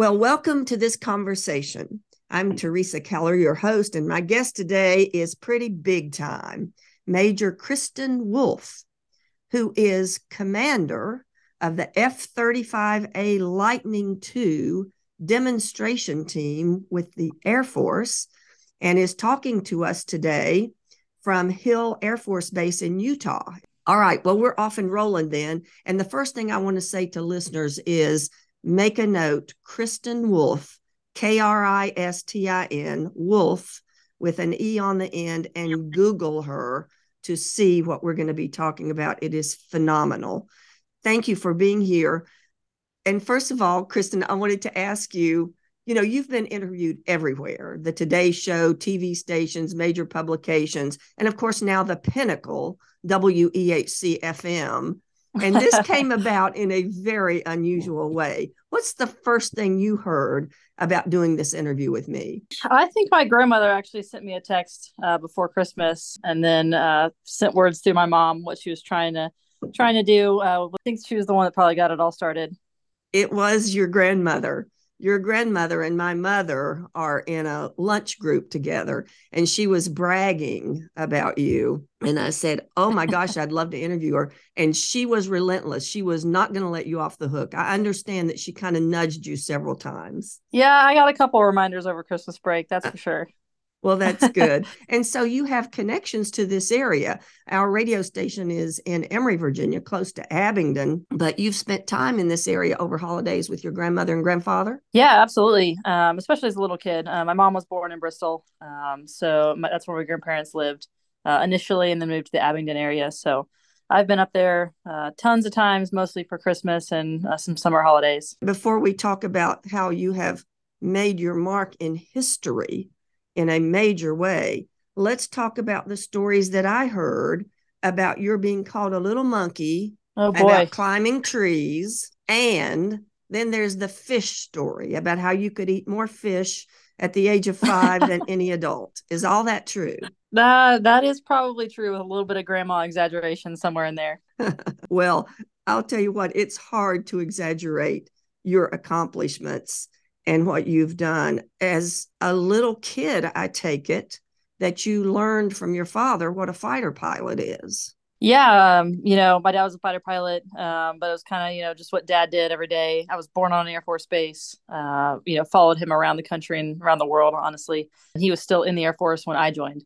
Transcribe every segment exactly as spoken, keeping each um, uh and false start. Well, welcome to this conversation. I'm Teresa Keller, your host, and my guest today is pretty big time, Major Kristin Wolfe, who is commander of the F thirty-five A Lightning two demonstration team with the Air Force, and is talking to us today from Hill Air Force Base in Utah. All right, well, we're off and rolling then. And the first thing I want to say to listeners is make a note, Kristin Wolfe, K R I S T I N, Wolfe, with an E on the end, and Google her to see what we're going to be talking about. It is phenomenal. Thank you for being here. And first of all, Kristin, I wanted to ask you, you know, you've been interviewed everywhere, the Today Show, T V stations, major publications, and of course now the pinnacle, W E H C F M. And this came about in a very unusual way. What's the first thing you heard about doing this interview with me? I think my grandmother actually sent me a text uh, before Christmas, and then uh, sent words through my mom, what she was trying to trying to do. Uh, I think she was the one that probably got it all started. It was your grandmother. Your grandmother and my mother are in a lunch group together, and she was bragging about you. And I said, oh my gosh, I'd love to interview her. And she was relentless. She was not going to let you off the hook. I understand that she kind of nudged you several times. Yeah, I got a couple of reminders over Christmas break, that's for sure. Well, that's good. And so you have connections to this area. Our radio station is in Emory, Virginia, close to Abingdon, but you've spent time in this area over holidays with your grandmother and grandfather? Yeah, absolutely. Um, especially as a little kid. Uh, my mom was born in Bristol. Um, so my, that's where my grandparents lived uh, initially, and then moved to the Abingdon area. So I've been up there uh, tons of times, mostly for Christmas and uh, some summer holidays. Before we talk about how you have made your mark in history in a major way, let's talk about the stories that I heard about your being called a little monkey, oh boy, about climbing trees. And then there's the fish story about how you could eat more fish at the age of five than any adult. Is all that true? Uh, that is probably true, with a little bit of grandma exaggeration somewhere in there. Well, I'll tell you what, it's hard to exaggerate your accomplishments and what you've done. As a little kid, I take it that you learned from your father what a fighter pilot is. Yeah. Um, you know, my dad was a fighter pilot, um, but it was kind of, you know, just what dad did every day. I was born on an Air Force base, uh, you know, followed him around the country and around the world, honestly. And he was still in the Air Force when I joined.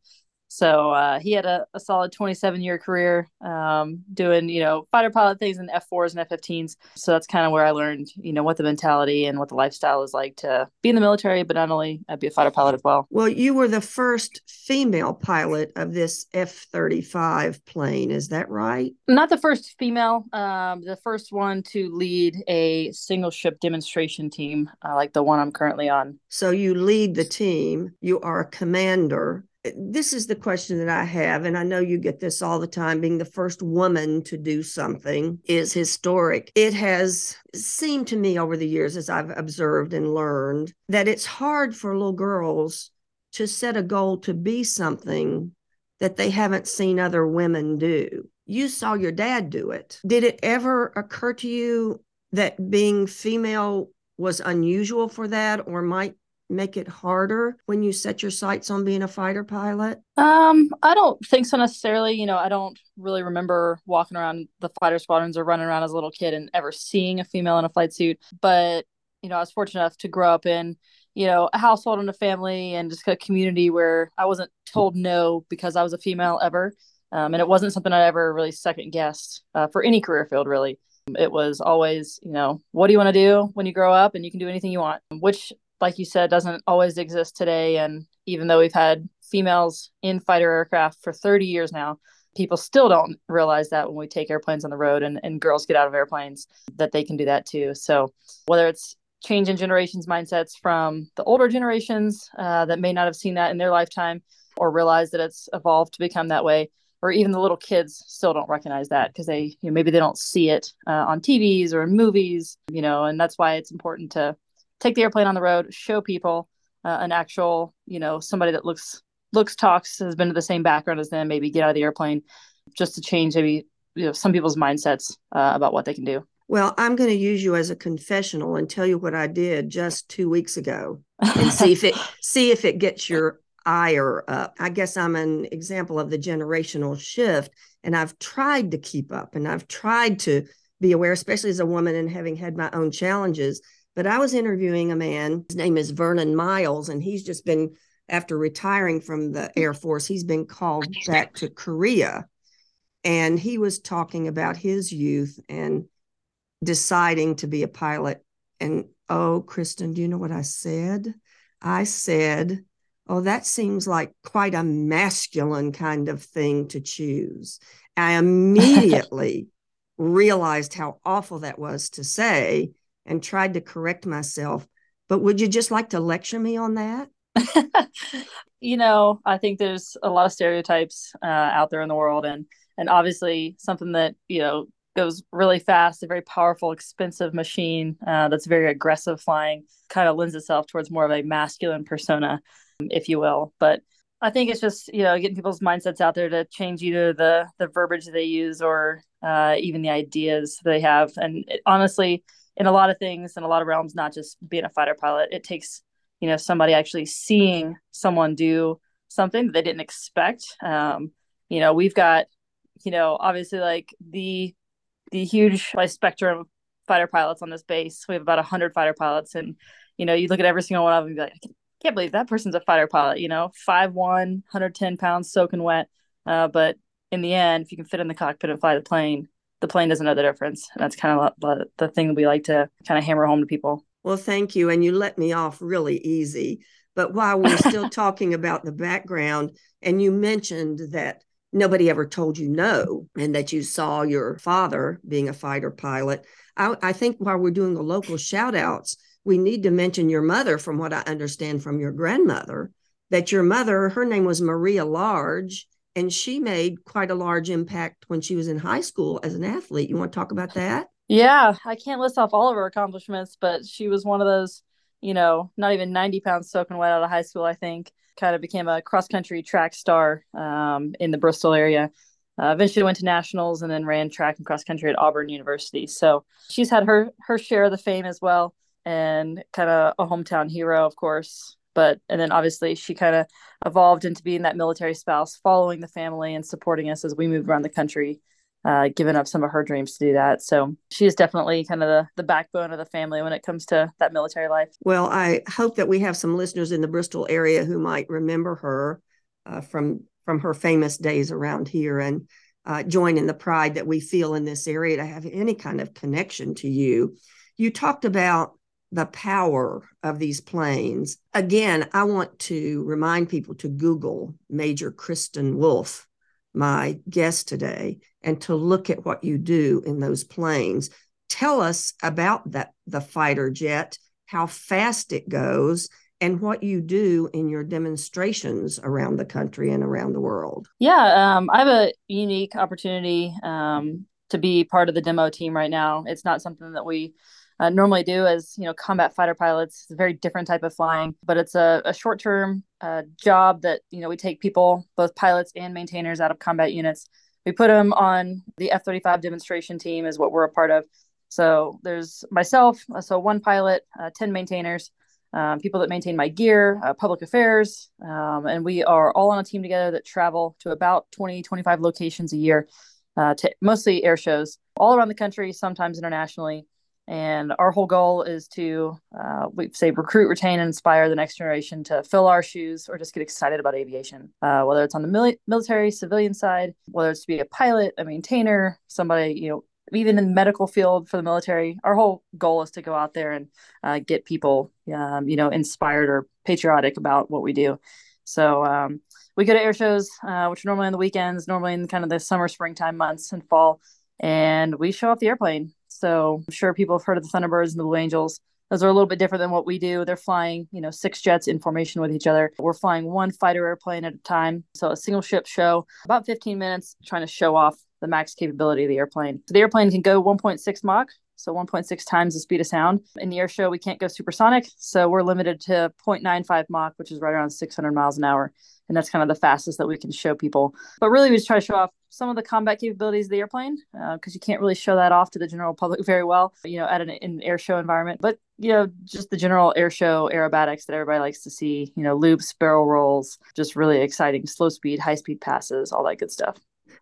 So uh, he had a, a solid twenty-seven year career um, doing, you know, fighter pilot things in F fours and F fifteens. So that's kind of where I learned, you know, what the mentality and what the lifestyle is like to be in the military, but not only uh, be a fighter pilot as well. Well, you were the first female pilot of this F thirty-five plane. Is that right? Not the first female, um, the first one to lead a single ship demonstration team uh, like the one I'm currently on. So you lead the team. You are a commander. This is the question that I have, and I know you get this all the time. Being the first woman to do something is historic. It has seemed to me over the years, as I've observed and learned, that it's hard for little girls to set a goal to be something that they haven't seen other women do. You saw your dad do it. Did it ever occur to you that being female was unusual for that, or might make it harder when you set your sights on being a fighter pilot? Um, I don't think so necessarily. You know, I don't really remember walking around the fighter squadrons or running around as a little kid and ever seeing a female in a flight suit. But, you know, I was fortunate enough to grow up in, you know, a household and a family and just a community where I wasn't told no because I was a female ever. Um, and it wasn't something I ever really second guessed uh, for any career field, really. It was always, you know, what do you want to do when you grow up? And you can do anything you want, which, like you said, doesn't always exist today. And even though we've had females in fighter aircraft for thirty years now, people still don't realize that when we take airplanes on the road and, and girls get out of airplanes, that they can do that too. So whether it's change in generations' mindsets from the older generations uh, that may not have seen that in their lifetime or realize that it's evolved to become that way, or even the little kids still don't recognize that because they, you know, maybe they don't see it uh, on T Vs or in movies, you know, and that's why it's important to take the airplane on the road, show people uh, an actual, you know, somebody that looks, looks, talks, has been to the same background as them, maybe get out of the airplane, just to change maybe, you know, some people's mindsets uh, about what they can do. well, I'm going to use you as a confessional and tell you what I did just two weeks ago and see if it see if it gets your ire up. I guess I'm an example of the generational shift, and I've tried to keep up and I've tried to be aware, especially as a woman and having had my own challenges. But I was interviewing a man, his name is Vernon Miles, and he's just been, after retiring from the Air Force, he's been called back to Korea. And he was talking about his youth and deciding to be a pilot. And, oh, Kristin, do you know what I said? I said, oh, that seems like quite a masculine kind of thing to choose. I immediately realized how awful that was to say and tried to correct myself. But would you just like to lecture me on that? You know, I think there's a lot of stereotypes uh, out there in the world. And, and obviously something that, you know, goes really fast, a very powerful, expensive machine uh, that's very aggressive flying kind of lends itself towards more of a masculine persona, if you will. But I think it's just, you know, getting people's mindsets out there to change either the, the verbiage that they use or uh, even the ideas they have. And it, honestly, in a lot of things, in a lot of realms, not just being a fighter pilot, it takes, you know, somebody actually seeing someone do something that they didn't expect. Um, you know, we've got, you know, obviously like the the huge like, spectrum of fighter pilots on this base. We have about one hundred fighter pilots. And, you know, you look at every single one of them and be like, I can't believe that person's a fighter pilot, you know, five one, one hundred ten pounds, soaking wet. Uh, but in the end, if you can fit in the cockpit and fly the plane, the plane doesn't know the difference. And that's kind of the thing that we like to kind of hammer home to people. Well, thank you. And you let me off really easy. But while we're still talking about the background, and you mentioned that nobody ever told you no, and that you saw your father being a fighter pilot, I, I think while we're doing the local shout outs, we need to mention your mother, from what I understand from your grandmother, that your mother, her name was Maria Large, and she made quite a large impact when she was in high school as an athlete. You want to talk about that? Yeah, I can't list off all of her accomplishments, but she was one of those, you know, not even ninety pounds soaking wet out of high school, I think, kind of became a cross-country track star um, in the Bristol area. Uh, eventually went to nationals and then ran track and cross-country at Auburn University. So she's had her, her share of the fame as well, and kind of a hometown hero, of course. But and then obviously she kind of evolved into being that military spouse, following the family and supporting us as we moved around the country. Uh, giving up some of her dreams to do that. So she is definitely kind of the, the backbone of the family when it comes to that military life. Well, I hope that we have some listeners in the Bristol area who might remember her uh, from from her famous days around here and uh, join in the pride that we feel in this area to have any kind of connection to you. You talked about the power of these planes. Again, I want to remind people to Google Major Kristin Wolfe, my guest today, and to look at what you do in those planes. Tell us about that, the fighter jet, how fast it goes, and what you do in your demonstrations around the country and around the world. Yeah, um, I have a unique opportunity um, to be part of the demo team right now. It's not something that we uh, normally do as, you know, combat fighter pilots. It's a very different type of flying, but it's a, a short-term uh, job that, you know, we take people, both pilots and maintainers, out of combat units. We put them on the F thirty-five demonstration team is what we're a part of. So there's myself, so one pilot, uh, ten maintainers, um, people that maintain my gear, uh, public affairs. Um, and we are all on a team together that travel to about twenty, twenty-five locations a year, uh, to mostly air shows all around the country, sometimes internationally. And our whole goal is to, uh, we say, recruit, retain, and inspire the next generation to fill our shoes or just get excited about aviation, uh, whether it's on the mil- military, civilian side, whether it's to be a pilot, a maintainer, somebody, you know, even in the medical field for the military. Our whole goal is to go out there and uh, get people, um, you know, inspired or patriotic about what we do. So um, we go to air shows, uh, which are normally on the weekends, normally in kind of the summer, springtime months and fall, and we show off the airplane. So I'm sure people have heard of the Thunderbirds and the Blue Angels. Those are a little bit different than what we do. They're flying, you know, six jets in formation with each other. We're flying one fighter airplane at a time. So a single ship show, about fifteen minutes, trying to show off the max capability of the airplane. So the airplane can go one point six Mach, so one point six times the speed of sound. In the air show, we can't go supersonic, so we're limited to zero point nine five Mach, which is right around six hundred miles an hour. And that's kind of the fastest that we can show people. But really, we just try to show off some of the combat capabilities of the airplane, because uh, you can't really show that off to the general public very well, you know, at an, an air show environment. But, you know, just the general air show aerobatics that everybody likes to see, you know, loops, barrel rolls, just really exciting slow speed, high speed passes, all that good stuff.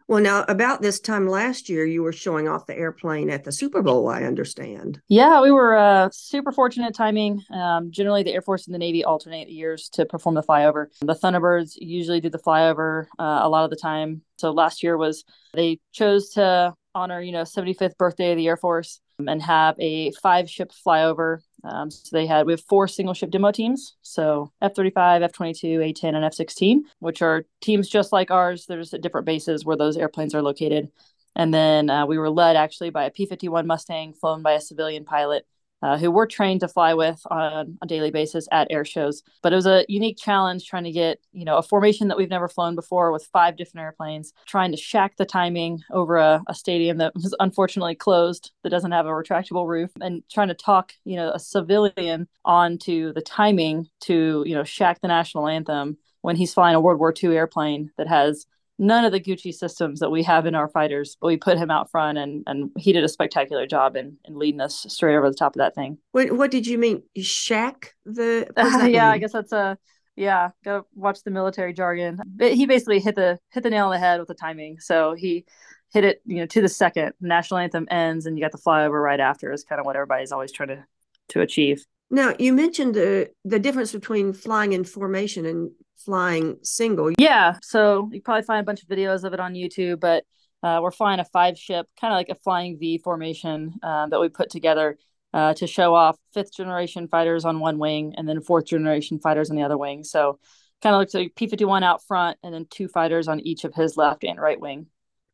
Well, now, about this time last year, you were showing off the airplane at the Superbowl, I understand. Yeah, we were uh, super fortunate timing. Um, generally, the Air Force and the Navy alternate years to perform the flyover. The Thunderbirds usually do the flyover uh, a lot of the time. So last year was they chose to honor, you know, seventy-fifth birthday of the Air Force and have a five-ship flyover. Um, so they had, we have four single ship demo teams. So F thirty-five, F twenty-two, A ten, and F sixteen, which are teams just like ours. They're just at different bases where those airplanes are located. And then uh, we were led actually by a P fifty-one Mustang flown by a civilian pilot uh, who we're trained to fly with on a daily basis at air shows. But it was a unique challenge trying to get, you know, a formation that we've never flown before with five different airplanes, trying to shack the timing over a, a stadium that was unfortunately closed, that doesn't have a retractable roof, and trying to talk, you know, a civilian onto the timing to, you know, shack the national anthem when he's flying a World War Two airplane that has none of the Gucci systems that we have in our fighters, but we put him out front, and, and he did a spectacular job in, in leading us straight over the top of that thing. What, what did you mean? Shack the? Uh, yeah, mean? I guess that's a, yeah, gotta watch the military jargon. But he basically hit the hit the nail on the head with the timing. So he hit it, you know, to the second. National anthem ends and you got the flyover right after is kind of what everybody's always trying to, to achieve. Now, you mentioned the, the difference between flying in formation and flying single. Yeah, so you probably find a bunch of videos of it on YouTube, but uh, we're flying a five ship, kind of like a flying V formation uh, that we put together uh, to show off fifth generation fighters on one wing and then fourth generation fighters on the other wing. So kind of looks like P fifty-one out front and then two fighters on each of his left and right wing.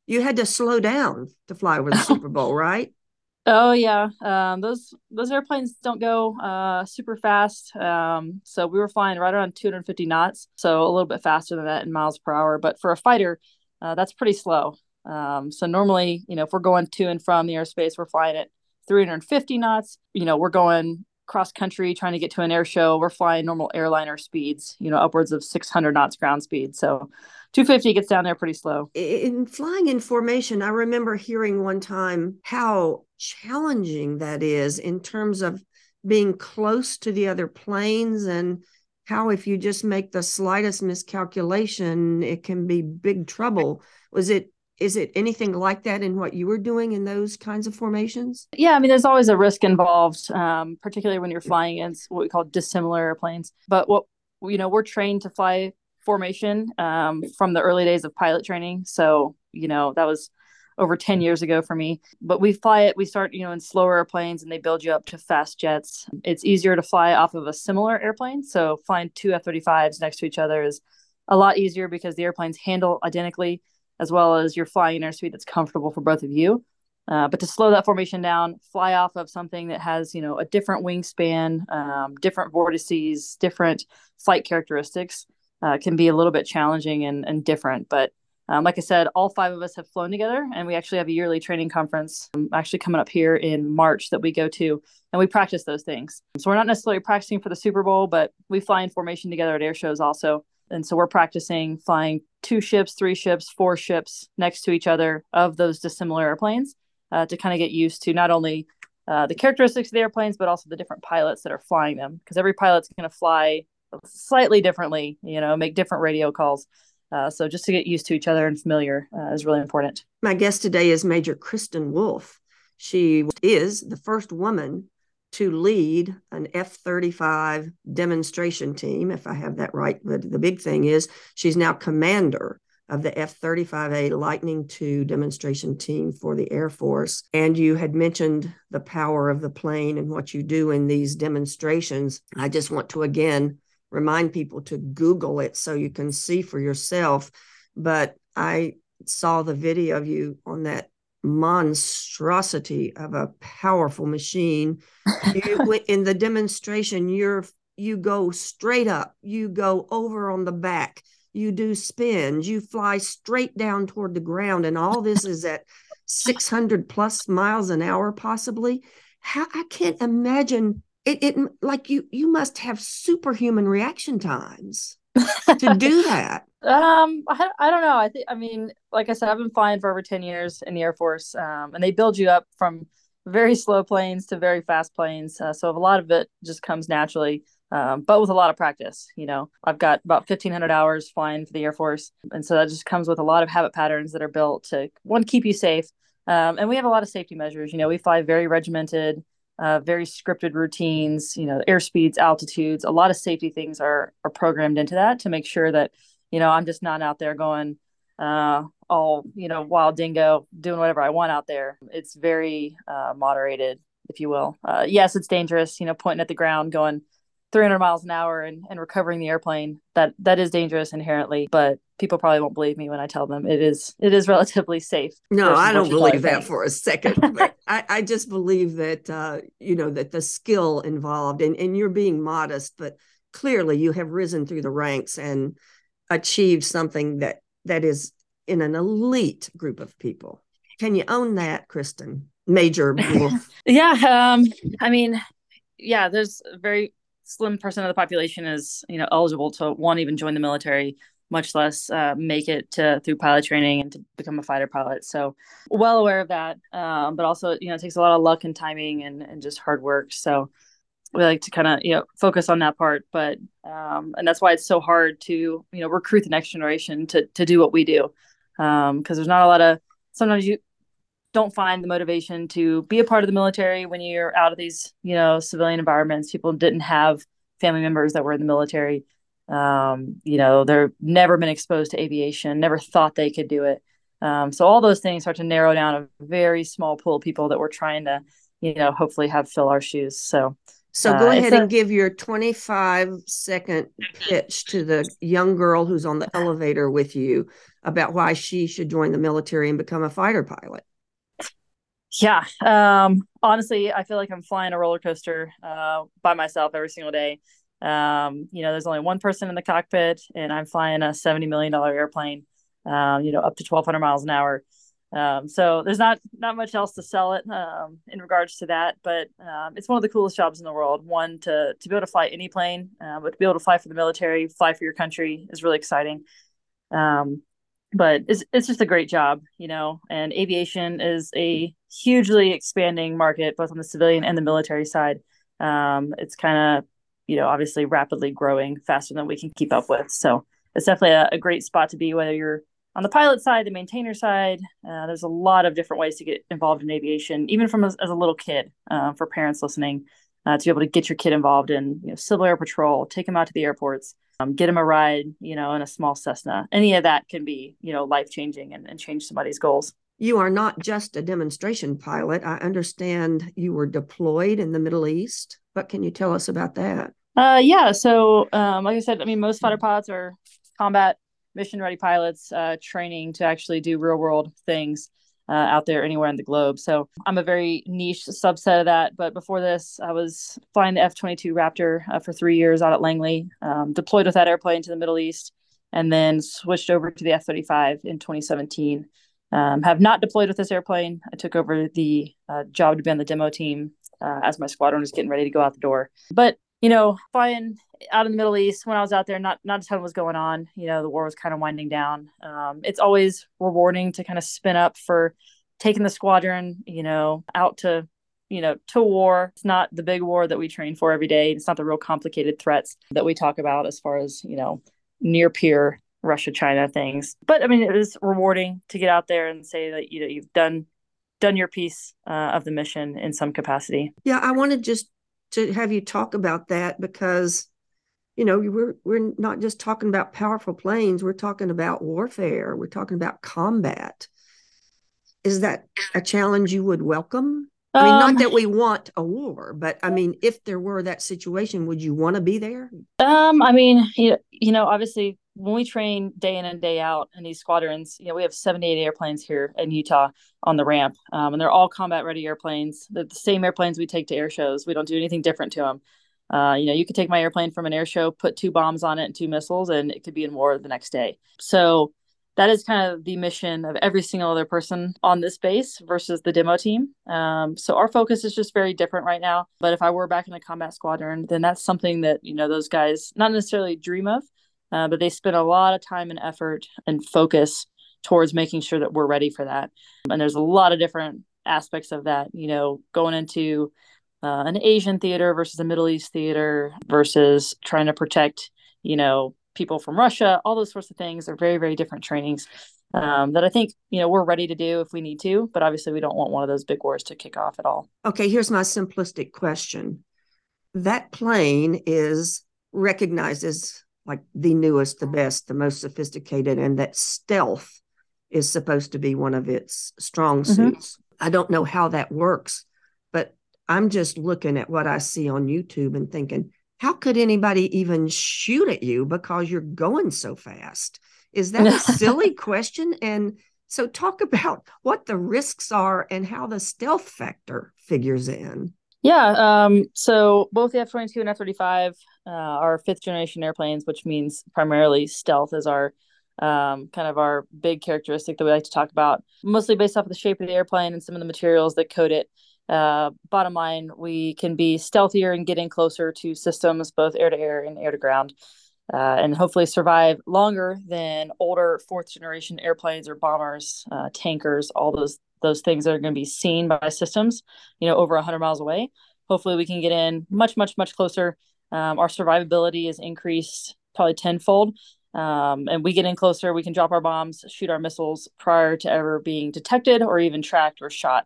You had to slow down to fly over the Superbowl, right? Oh, yeah. Um, those those airplanes don't go uh, super fast. Um, so we were flying right around two hundred fifty knots. So a little bit faster than that in miles per hour. But for a fighter, uh, that's pretty slow. Um, so normally, you know, if we're going to and from the airspace, we're flying at three hundred fifty knots. You know, we're going cross country trying to get to an air show. We're flying normal airliner speeds, you know, upwards of six hundred knots ground speed. So two fifty gets down there pretty slow. In flying in formation, I remember hearing one time how challenging that is in terms of being close to the other planes, and how if you just make the slightest miscalculation, it can be big trouble. Was it, is it anything like that in what you were doing in those kinds of formations? Yeah, I mean, there's always a risk involved, um, particularly when you're flying in what we call dissimilar airplanes. But what, you know, we're trained to fly formation um, from the early days of pilot training. So, you know, that was over ten years ago for me. But we fly it, we start, you know, in slower airplanes and they build you up to fast jets. It's easier to fly off of a similar airplane. So flying two F thirty-fives next to each other is a lot easier because the airplanes handle identically, as well as you're flying in airspeed that's comfortable for both of you. Uh, but to slow that formation down, fly off of something that has, you know, a different wingspan, um, different vortices, different flight characteristics uh, can be a little bit challenging and, and different. But um, like I said, all five of us have flown together, and we actually have a yearly training conference um, actually coming up here in March that we go to, and we practice those things. So we're not necessarily practicing for the Super Bowl, but we fly in formation together at air shows also. And so we're practicing flying two ships, three ships, four ships next to each other of those dissimilar airplanes uh, to kind of get used to not only uh, the characteristics of the airplanes, but also the different pilots that are flying them. Because every pilot's going to fly slightly differently, you know, make different radio calls. Uh, so just to get used to each other and familiar uh, is really important. My guest today is Major Kristin Wolfe. She is the first woman to lead an F thirty-five demonstration team, if I have that right. But the big thing is she's now commander of the F thirty-five A Lightning two demonstration team for the Air Force. And you had mentioned the power of the plane and what you do in these demonstrations. I just want to, again, remind people to Google it so you can see for yourself. But I saw the video of you on that monstrosity of a powerful machine. You, in the demonstration, you're you go straight up, you go over on the back, you do spins, you fly straight down toward the ground, and all this is at six hundred plus miles an hour, possibly. How I can't imagine it. It like you you must have superhuman reaction times. to do that? Um, I, I don't know. I think, I mean, like I said, I've been flying for over ten years in the Air Force, um, and they build you up from very slow planes to very fast planes. Uh, so a lot of it just comes naturally, um, but with a lot of practice. You know, I've got about fifteen hundred hours flying for the Air Force. And so that just comes with a lot of habit patterns that are built to, one, keep you safe. Um, and we have a lot of safety measures. You know, we fly very regimented, uh, very scripted routines, you know, airspeeds, altitudes, a lot of safety things are are programmed into that to make sure that, you know, I'm just not out there going uh, all, you know, wild dingo, doing whatever I want out there. It's very uh, moderated, if you will. Uh, yes, it's dangerous, you know, pointing at the ground, going three hundred miles an hour and, and recovering the airplane. That that is dangerous inherently, but people probably won't believe me when I tell them it is it is relatively safe. No, I don't believe that for a second. But I, I just believe that, uh, you know, that the skill involved, and, and you're being modest, but clearly you have risen through the ranks and achieved something that that is in an elite group of people. Can you own that, Kristin? Major Wolfe? yeah. Um, I mean, yeah, there's a very slim percent of the population is, you know, eligible to one, even join the military, much less uh, make it to through pilot training and to become a fighter pilot. So well aware of that. Um, but also, you know, it takes a lot of luck and timing and, and just hard work. So we like to kind of, you know, focus on that part, but, um, and that's why it's so hard to, you know, recruit the next generation to to do what we do. Um, cause there's not a lot of, sometimes you don't find the motivation to be a part of the military when you're out of these, you know, civilian environments. People didn't have family members that were in the military. Um, you know, they're never been exposed to aviation, never thought they could do it. Um, so all those things start to narrow down a very small pool of people that we're trying to, you know, hopefully have fill our shoes. So, So go uh, ahead and a- give your twenty-five second pitch to the young girl who's on the elevator with you about why she should join the military and become a fighter pilot. Yeah. Um, honestly, I feel like I'm flying a roller coaster uh, by myself every single day. Um, you know, there's only one person in the cockpit and I'm flying a seventy million dollars airplane, um, you know, up to twelve hundred miles an hour. Um, so there's not, not much else to sell it, um, in regards to that, but, um, it's one of the coolest jobs in the world. One, to, to be able to fly any plane, uh, but to be able to fly for the military, fly for your country is really exciting. Um, but it's, it's just a great job, you know, and aviation is a hugely expanding market, both on the civilian and the military side. Um, it's kind of, you know, obviously rapidly growing faster than we can keep up with. So it's definitely a, a great spot to be, whether you're on the pilot side, the maintainer side. Uh, there's a lot of different ways to get involved in aviation, even from as, as a little kid, uh, for parents listening, uh, to be able to get your kid involved in, you know, Civil Air Patrol, take them out to the airports, um, get them a ride, you know, in a small Cessna. Any of that can be, you know, life-changing and, and change somebody's goals. You are not just a demonstration pilot. I understand you were deployed in the Middle East. What can you tell us about that? Uh, yeah. So, um, like I said, I mean, most fighter pilots are combat mission ready pilots, uh, training to actually do real world things, uh, out there anywhere in the globe. So I'm a very niche subset of that. But before this, I was flying the F twenty-two Raptor uh, for three years out at Langley, um, deployed with that airplane to the Middle East, and then switched over to the F thirty-five in twenty seventeen. Um, have not deployed with this airplane. I took over the uh, job to be on the demo team uh, as my squadron was getting ready to go out the door. But, you know, flying out in the Middle East, when I was out there, not, not a ton was going on. You know, the war was kind of winding down. Um, it's always rewarding to kind of spin up for taking the squadron, you know, out to, you know, to war. It's not the big war that we train for every day. It's not the real complicated threats that we talk about as far as, you know, near peer Russia, China things. But I mean, it was rewarding to get out there and say that, you know, you've done, done your piece uh, of the mission in some capacity. Yeah. I wanted just to have you talk about that because, you know, we're we're not just talking about powerful planes. We're talking about warfare. We're talking about combat. Is that a challenge you would welcome? Um, I mean, not that we want a war, but I mean, if there were that situation, would you want to be there? Um, I mean, you, you know, obviously when we train day in and day out in these squadrons, you know, we have seventy-eight airplanes here in Utah on the ramp, um, and they're all combat ready airplanes. They're the same airplanes we take to air shows. We don't do anything different to them. Uh, you know, you could take my airplane from an air show, put two bombs on it and two missiles, and it could be in war the next day. So that is kind of the mission of every single other person on this base versus the demo team. Um, so our focus is just very different right now. But if I were back in a combat squadron, then that's something that, you know, those guys not necessarily dream of, uh, but they spend a lot of time and effort and focus towards making sure that we're ready for that. And there's a lot of different aspects of that, you know, going into uh, an Asian theater versus a Middle East theater versus trying to protect, you know, people from Russia. All those sorts of things are very, very different trainings um, that I think, you know, we're ready to do if we need to, but obviously we don't want one of those big wars to kick off at all. Okay, here's my simplistic question. That plane is recognized as like the newest, the best, the most sophisticated, and that stealth is supposed to be one of its strong suits. Mm-hmm. I don't know how that works, but I'm just looking at what I see on YouTube and thinking, how could anybody even shoot at you because you're going so fast? Is that a silly question? And so talk about what the risks are and how the stealth factor figures in. Yeah. Um, so both the F twenty-two and F thirty-five uh, are fifth generation airplanes, which means primarily stealth is our um, kind of our big characteristic that we like to talk about, mostly based off of the shape of the airplane and some of the materials that coat it. Uh, bottom line, we can be stealthier and get in closer to systems, both air to air and air to ground, uh, and hopefully survive longer than older fourth generation airplanes or bombers, uh, tankers, all those those things that are going to be seen by systems, you know, over one hundred miles away. Hopefully we can get in much, much, much closer. Um, our survivability is increased probably tenfold. Um, and we get in closer, we can drop our bombs, shoot our missiles prior to ever being detected or even tracked or shot.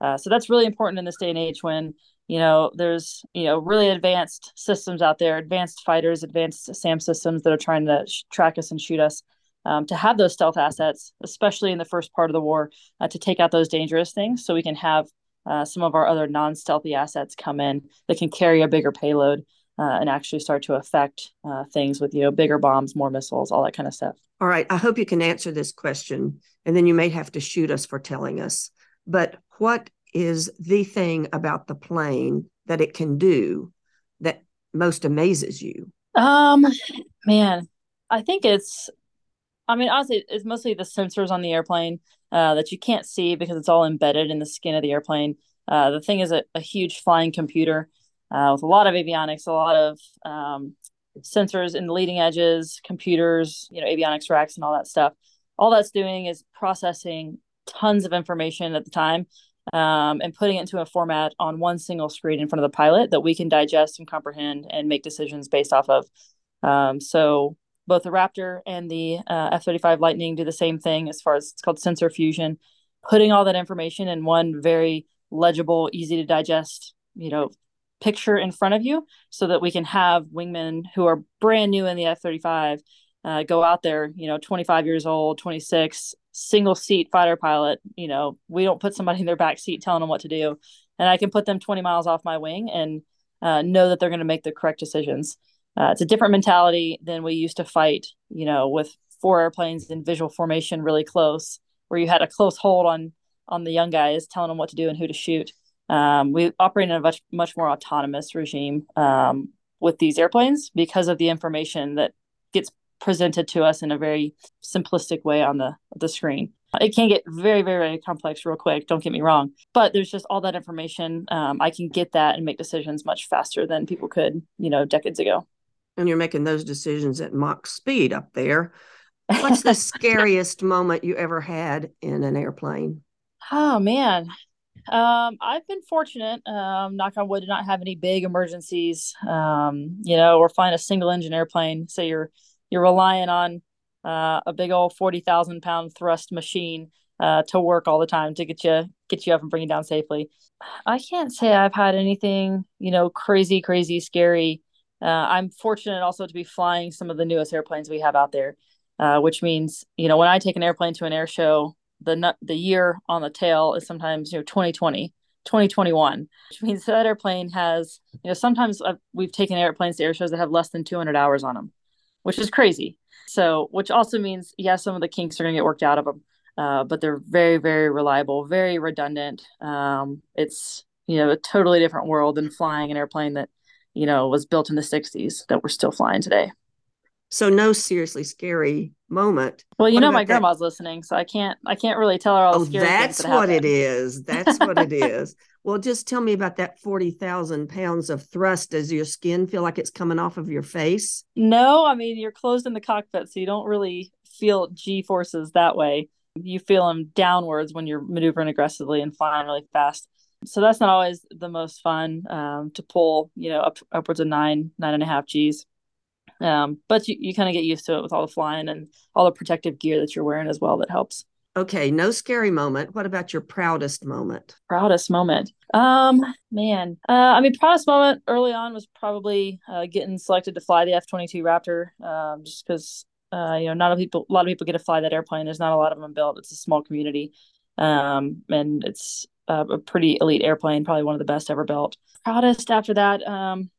Uh, so that's really important in this day and age when, you know, there's, you know, really advanced systems out there, advanced fighters, advanced SAM systems that are trying to sh- track us and shoot us, um, to have those stealth assets, especially in the first part of the war, uh, to take out those dangerous things so we can have uh, some of our other non-stealthy assets come in that can carry a bigger payload uh, and actually start to affect uh, things with, you know, bigger bombs, more missiles, all that kind of stuff. All right. I hope you can answer this question, and then you may have to shoot us for telling us. But what is the thing about the plane that it can do that most amazes you? Um, man, I think it's, I mean, honestly, it's mostly the sensors on the airplane uh, that you can't see because it's all embedded in the skin of the airplane. Uh, the thing is a, a huge flying computer uh, with a lot of avionics, a lot of um, sensors in the leading edges, computers, you know, avionics racks and all that stuff. All that's doing is processing tons of information at the time um, and putting it into a format on one single screen in front of the pilot that we can digest and comprehend and make decisions based off of. Um, so both the Raptor and the uh, F thirty-five Lightning do the same thing as far as it's called sensor fusion, putting all that information in one very legible, easy to digest, you know, picture in front of you so that we can have wingmen who are brand new in the F thirty-five uh, go out there, you know, twenty-five years old, twenty-six, single seat fighter pilot. You know, we don't put somebody in their back seat telling them what to do. And I can put them twenty miles off my wing and uh, know that they're going to make the correct decisions. Uh, it's a different mentality than we used to fight, you know, with four airplanes in visual formation really close, where you had a close hold on on the young guys, telling them what to do and who to shoot. Um, we operate in a much, much more autonomous regime um, with these airplanes because of the information that gets presented to us in a very simplistic way on the the screen. It can get very, very, very complex real quick, don't get me wrong, but there's just all that information. Um, I can get that and make decisions much faster than people could, you know, decades ago. And you're making those decisions at Mach speed up there. What's the scariest moment you ever had in an airplane? Oh, man. Um, I've been fortunate, um, knock on wood, to not have any big emergencies, um, you know, or flying a single engine airplane. So you're You're relying on uh, a big old forty thousand pound thrust machine uh, to work all the time to get you get you up and bring you down safely. I can't say I've had anything, you know, crazy, crazy, scary. Uh, I'm fortunate also to be flying some of the newest airplanes we have out there, uh, which means, you know, when I take an airplane to an air show, the the year on the tail is sometimes, you know, twenty twenty. twenty twenty-one, which means that airplane has, you know, sometimes I've, we've taken airplanes to air shows that have less than two hundred hours on them, which is crazy. So, which also means, yeah, some of the kinks are going to get worked out of them, uh, but they're very, very reliable, very redundant. Um, it's, you know, a totally different world than flying an airplane that, you know, was built in the sixties that we're still flying today. So no seriously scary moment. Well, you what know, my grandma's that? listening, so I can't, I can't really tell her all the oh, scary that's things that what happened. it is. That's what it is. Well, just tell me about that forty thousand pounds of thrust. Does your skin feel like it's coming off of your face? No, I mean, you're closed in the cockpit, so you don't really feel G-forces that way. You feel them downwards when you're maneuvering aggressively and flying really fast. So that's not always the most fun um, to pull, you know, up, upwards of nine, nine and a half Gs. Um, but you, you kind of get used to it with all the flying and all the protective gear that you're wearing as well that helps. Okay, no scary moment. What about your proudest moment? Proudest moment. Um, man, uh, I mean, proudest moment early on was probably uh, getting selected to fly the F twenty-two Raptor, um, just because, uh, you know, not a, people, a lot of people get to fly that airplane. There's not a lot of them built. It's a small community, um, and it's uh, a pretty elite airplane, probably one of the best ever built. Proudest after that, um,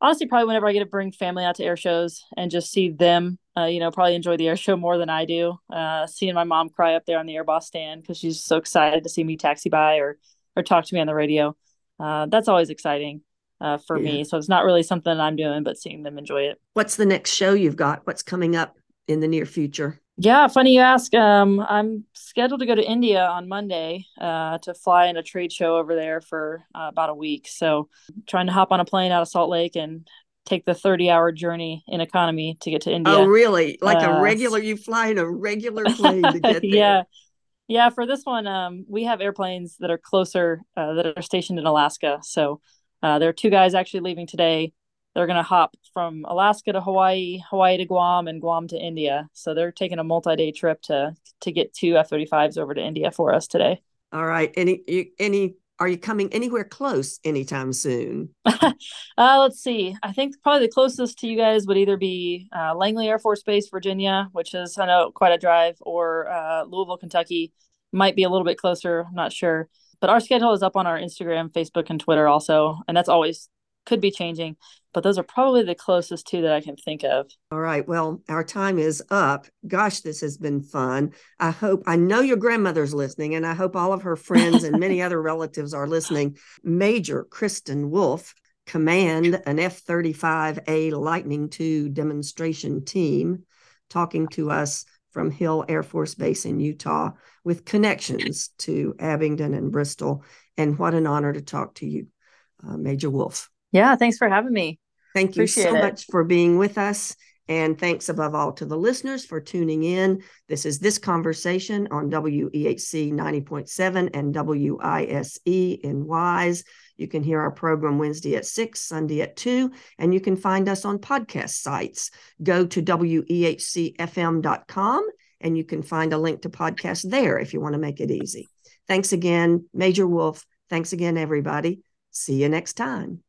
honestly, probably whenever I get to bring family out to air shows and just see them, uh, you know, probably enjoy the air show more than I do. Uh, seeing my mom cry up there on the Airbus stand because she's so excited to see me taxi by or or talk to me on the radio. Uh, that's always exciting uh, for yeah. me. So it's not really something that I'm doing, but seeing them enjoy it. What's the next show you've got? What's coming up in the near future? Yeah, funny you ask. Um, I'm scheduled to go to India on Monday uh, to fly in a trade show over there for uh, about a week. So trying to hop on a plane out of Salt Lake and take the thirty hour journey in economy to get to India. Oh, really? Like uh, a regular, you fly in a regular plane to get there. Yeah. Yeah. For this one, um, we have airplanes that are closer uh, that are stationed in Alaska. So uh, there are two guys actually leaving today. They're going to hop from Alaska to Hawaii, Hawaii to Guam, and Guam to India. So they're taking a multi-day trip to to get two F thirty-fives over to India for us today. All right. Any, you, any, are you coming anywhere close anytime soon? uh, let's see. I think probably the closest to you guys would either be uh, Langley Air Force Base, Virginia, which is, I know, quite a drive, or uh, Louisville, Kentucky. Might be a little bit closer. I'm not sure. But our schedule is up on our Instagram, Facebook, and Twitter also. And that's always could be changing, but those are probably the closest two that I can think of. All right. Well, our time is up. Gosh, this has been fun. I hope, I know your grandmother's listening, and I hope all of her friends and many other relatives are listening. Major Kristin Wolfe command an F thirty-five A Lightning two demonstration team, talking to us from Hill Air Force Base in Utah with connections to Abingdon and Bristol. And what an honor to talk to you, uh, Major Wolfe. Yeah, thanks for having me. Thank you Appreciate so it. much for being with us. And thanks above all to the listeners for tuning in. This is This Conversation on W E H C ninety point seven and W I S E in WISE. You can hear our program Wednesday at six, Sunday at two, and you can find us on podcast sites. Go to W E H C F M dot com and you can find a link to podcast there if you want to make it easy. Thanks again, Major Wolfe. Thanks again, everybody. See you next time.